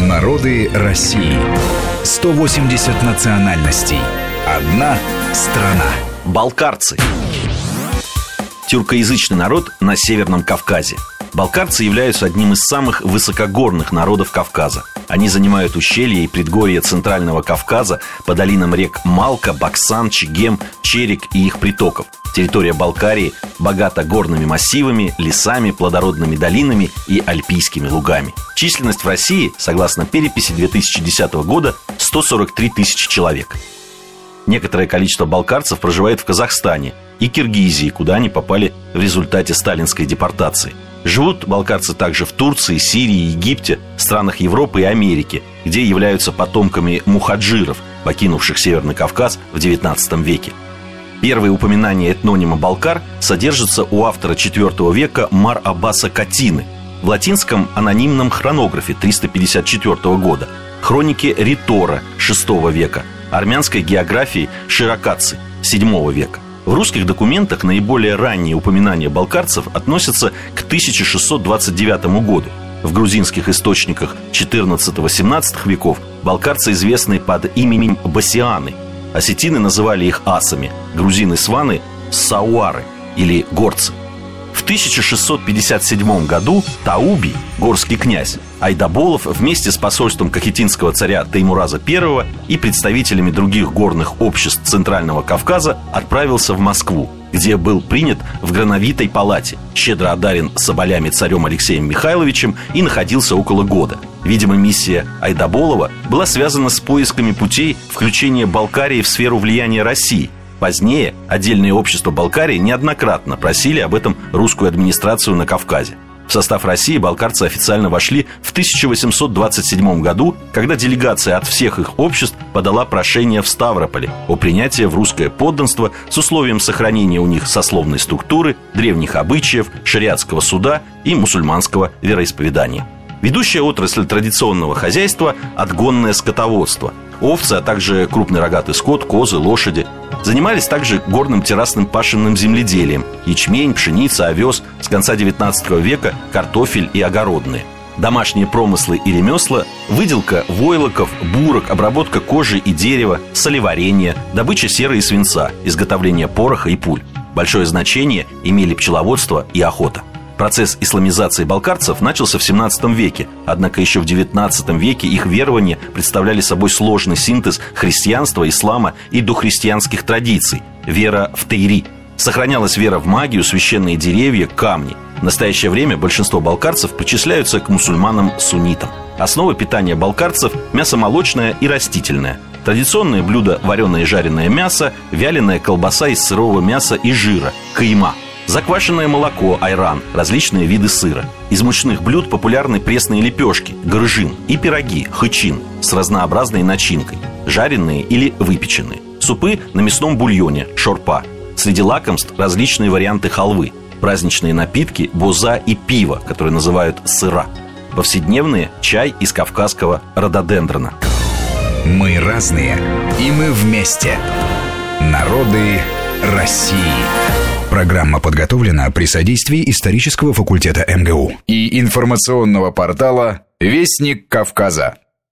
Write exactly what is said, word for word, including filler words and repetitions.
Народы России. сто восемьдесят национальностей. Одна страна. Балкарцы. Тюркоязычный народ на Северном Кавказе. Балкарцы являются одним из самых высокогорных народов Кавказа. Они занимают ущелья и предгорья Центрального Кавказа по долинам рек Малка, Баксан, Чегем, Черек и их притоков. Территория Балкарии богата горными массивами, лесами, плодородными долинами и альпийскими лугами. Численность в России, согласно переписи две тысячи десятого года, сто сорок три тысячи человек. Некоторое количество балкарцев проживает в Казахстане и Киргизии, куда они попали в результате сталинской депортации. Живут балкарцы также в Турции, Сирии, Египте, странах Европы и Америки, где являются потомками мухаджиров, покинувших Северный Кавказ в девятнадцатом веке. Первые упоминания этнонима «балкар» содержатся у автора четвёртого века Мар-Аббаса Катины в латинском анонимном хронографе триста пятьдесят четвёртого года, хронике Ритора шестого века, армянской географии Широкаци седьмого века. В русских документах наиболее ранние упоминания балкарцев относятся к тысяча шестьсот двадцать девятому году. В грузинских источниках четырнадцатого-семнадцатого веков балкарцы известны под именем басианы. Осетины называли их асами, грузины-сваны – сауары или горцы. В тысяча шестьсот пятьдесят седьмом году Таубий, горский князь, Айдаболов вместе с посольством кахетинского царя Таймураза I и представителями других горных обществ Центрального Кавказа отправился в Москву, где был принят в Грановитой палате, щедро одарен соболями царем Алексеем Михайловичем и находился около года. Видимо, миссия Айдаболова была связана с поисками путей включения Балкарии в сферу влияния России. Позднее отдельные общества Балкарии неоднократно просили об этом русскую администрацию на Кавказе. В состав России балкарцы официально вошли в тысяча восемьсот двадцать седьмом году, когда делегация от всех их обществ подала прошение в Ставрополе о принятии в русское подданство с условием сохранения у них сословной структуры, древних обычаев, шариатского суда и мусульманского вероисповедания. Ведущая отрасль традиционного хозяйства – отгонное скотоводство. Овцы, а также крупный рогатый скот, козы, лошади. Занимались также горным террасным пашенным земледелием – ячмень, пшеница, овес, с конца девятнадцатого века картофель и огородные. Домашние промыслы и ремесла – выделка войлоков, бурок, обработка кожи и дерева, солеварение, добыча серы и свинца, изготовление пороха и пуль. Большое значение имели пчеловодство и охота. Процесс исламизации балкарцев начался в семнадцатом веке, однако еще в девятнадцатом веке их верования представляли собой сложный синтез христианства, ислама и дохристианских традиций, вера в Тейри. Сохранялась вера в магию, священные деревья, камни. В настоящее время большинство балкарцев причисляются к мусульманам-суннитам. Основа питания балкарцев – мясомолочное и растительное. Традиционные блюда – вареное и жареное мясо, вяленая колбаса из сырого мяса и жира – кайма. Заквашенное молоко, айран, различные виды сыра. Из мучных блюд популярны пресные лепешки, гыржин и пироги, хычин с разнообразной начинкой, жареные или выпеченные. Супы на мясном бульоне, шорпа. Среди лакомств различные варианты халвы. Праздничные напитки, боза и пиво, которые называют сыра. Повседневные – чай из кавказского рододендрона. Мы разные, и мы вместе. Народы России. Программа подготовлена при содействии исторического факультета МГУ и информационного портала «Вестник Кавказа».